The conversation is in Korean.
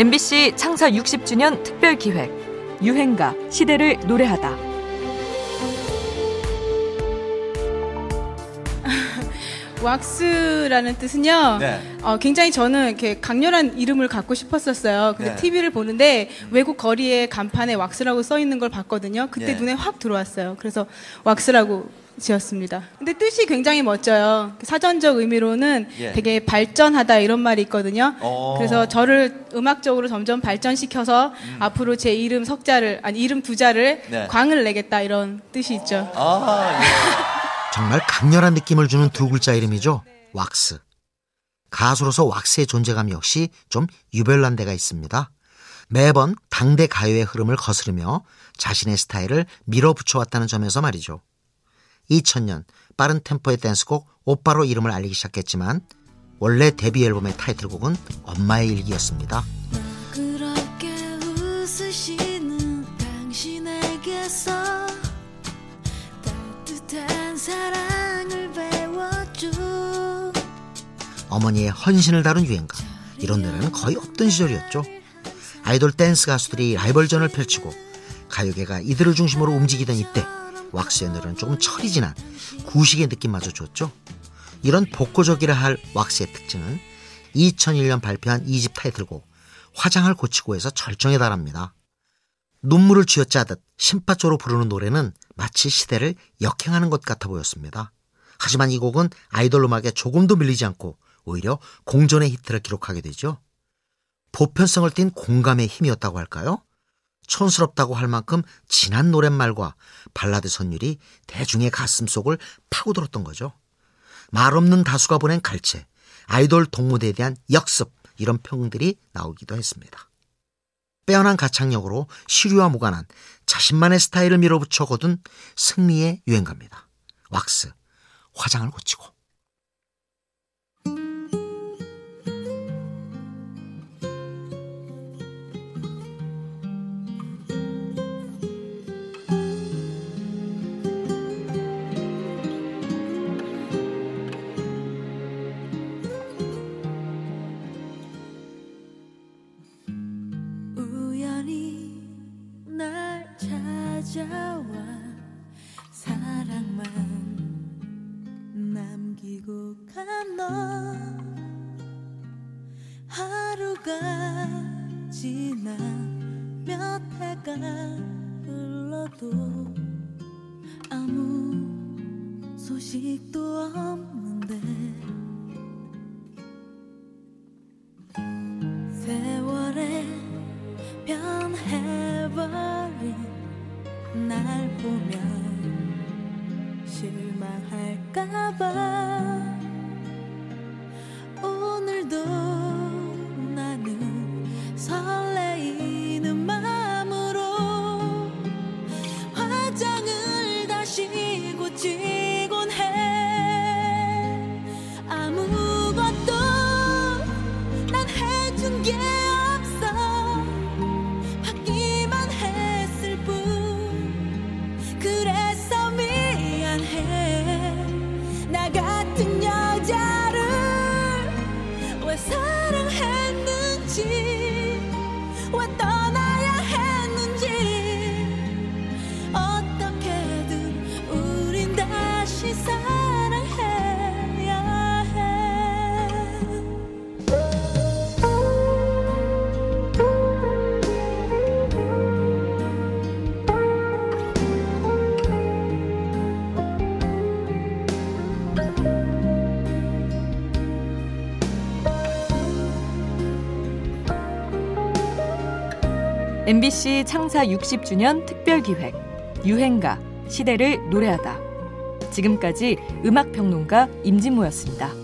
MBC 창사 60주년 특별기획 유행가 시대를 노래하다. 왁스라는 뜻은요. 네. 굉장히 저는 이렇게 강렬한 이름을 갖고 싶었었어요. 근데 네. TV를 보는데 외국 거리에 간판에 왁스라고 써 있는 걸 봤거든요. 그때 네. 눈에 확 들어왔어요. 그래서 왁스라고 지었습니다. 근데 뜻이 굉장히 멋져요. 사전적 의미로는 예. 되게 발전하다 이런 말이 있거든요. 그래서 저를 음악적으로 점점 발전시켜서 앞으로 제 이름 석자를 아니 이름 두 자를 네. 광을 내겠다 이런 뜻이 있죠. 예. 정말 강렬한 느낌을 주는 두 글자 이름이죠. 왁스. 가수로서 왁스의 존재감 역시 좀 유별난 데가 있습니다. 매번 당대 가요의 흐름을 거스르며 자신의 스타일을 밀어붙여왔다는 점에서 말이죠. 2000년 빠른 템포의 댄스곡 오빠로 이름을 알리기 시작했지만 원래 데뷔 앨범의 타이틀곡은 엄마의 일기였습니다. 그렇게 웃으시는 당신에게서 따뜻한 사랑을 배워줘. 어머니의 헌신을 다룬 유행가. 이런 노래는 거의 없던 시절이었죠. 아이돌 댄스 가수들이 라이벌전을 펼치고 가요계가 이들을 중심으로 움직이던 이때 왁스의 노래는 조금 철이 지난 구식의 느낌마저 줬죠. 이런 복고적이라 할 왁스의 특징은 2001년 발표한 2집 타이틀곡 화장을 고치고에서 절정에 달합니다. 눈물을 쥐어짜듯 심파조로 부르는 노래는 마치 시대를 역행하는 것 같아 보였습니다. 하지만 이 곡은 아이돌 음악에 조금도 밀리지 않고 오히려 공존의 히트를 기록하게 되죠. 보편성을 띤 공감의 힘이었다고 할까요? 촌스럽다고 할 만큼 진한 노랫말과 발라드 선율이 대중의 가슴속을 파고들었던 거죠. 말없는 다수가 보낸 갈채, 아이돌 동무대에 대한 역습 이런 평들이 나오기도 했습니다. 빼어난 가창력으로 시류와 무관한 자신만의 스타일을 밀어붙여 거둔 승리의 유행가입니다. 왁스, 화장을 고치고. 찾아와 사랑만 남기고 간 너 하루가 지나 몇 해가 흘러도 아무 소식도 없는데 세월에 변해버린 날 보면 실망할까봐 오늘도 나는 설레이는 마음으로 화장을 다시 고치곤 해. 아무것도 난 해준 게 왜 떠나야 했는지 어떻게든 우린 다시 사랑해야 해. MBC 창사 60주년 특별기획 유행가 시대를 노래하다. 지금까지 음악평론가 임진모였습니다.